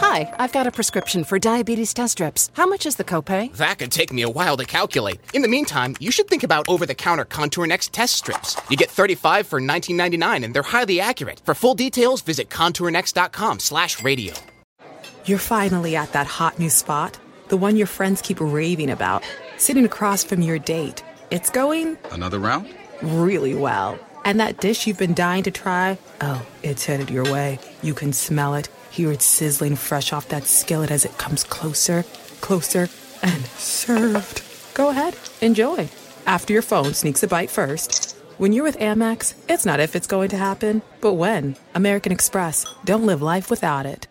Hi, I've got a prescription for diabetes test strips. How much is the copay? That could take me a while to calculate. In the meantime, you should think about over-the-counter ContourNext test strips. You get 35 for $19.99, and they're highly accurate. For full details, visit ContourNext.com/radio. You're finally at that hot new spot, the one your friends keep raving about, sitting across from your date. It's going... Another round? Really well. And that dish you've been dying to try, oh, it's headed your way. You can smell it. Hear it sizzling fresh off that skillet as it comes closer, closer, and served. Go ahead, enjoy. After your phone sneaks a bite first. When you're with Amex, it's not if it's going to happen, but when. American Express. Don't live life without it.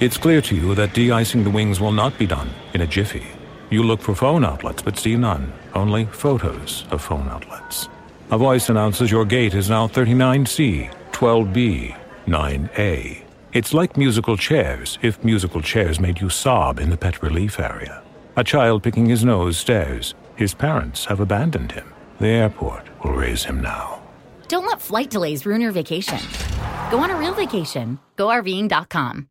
It's clear to you that de-icing the wings will not be done in a jiffy. You look for phone outlets but see none, only photos of phone outlets. A voice announces your gate is now 39C, 12B, 9A. It's like musical chairs, if musical chairs made you sob in the pet relief area. A child picking his nose stares. His parents have abandoned him. The airport will raise him now. Don't let flight delays ruin your vacation. Go on a real vacation. GoRVing.com.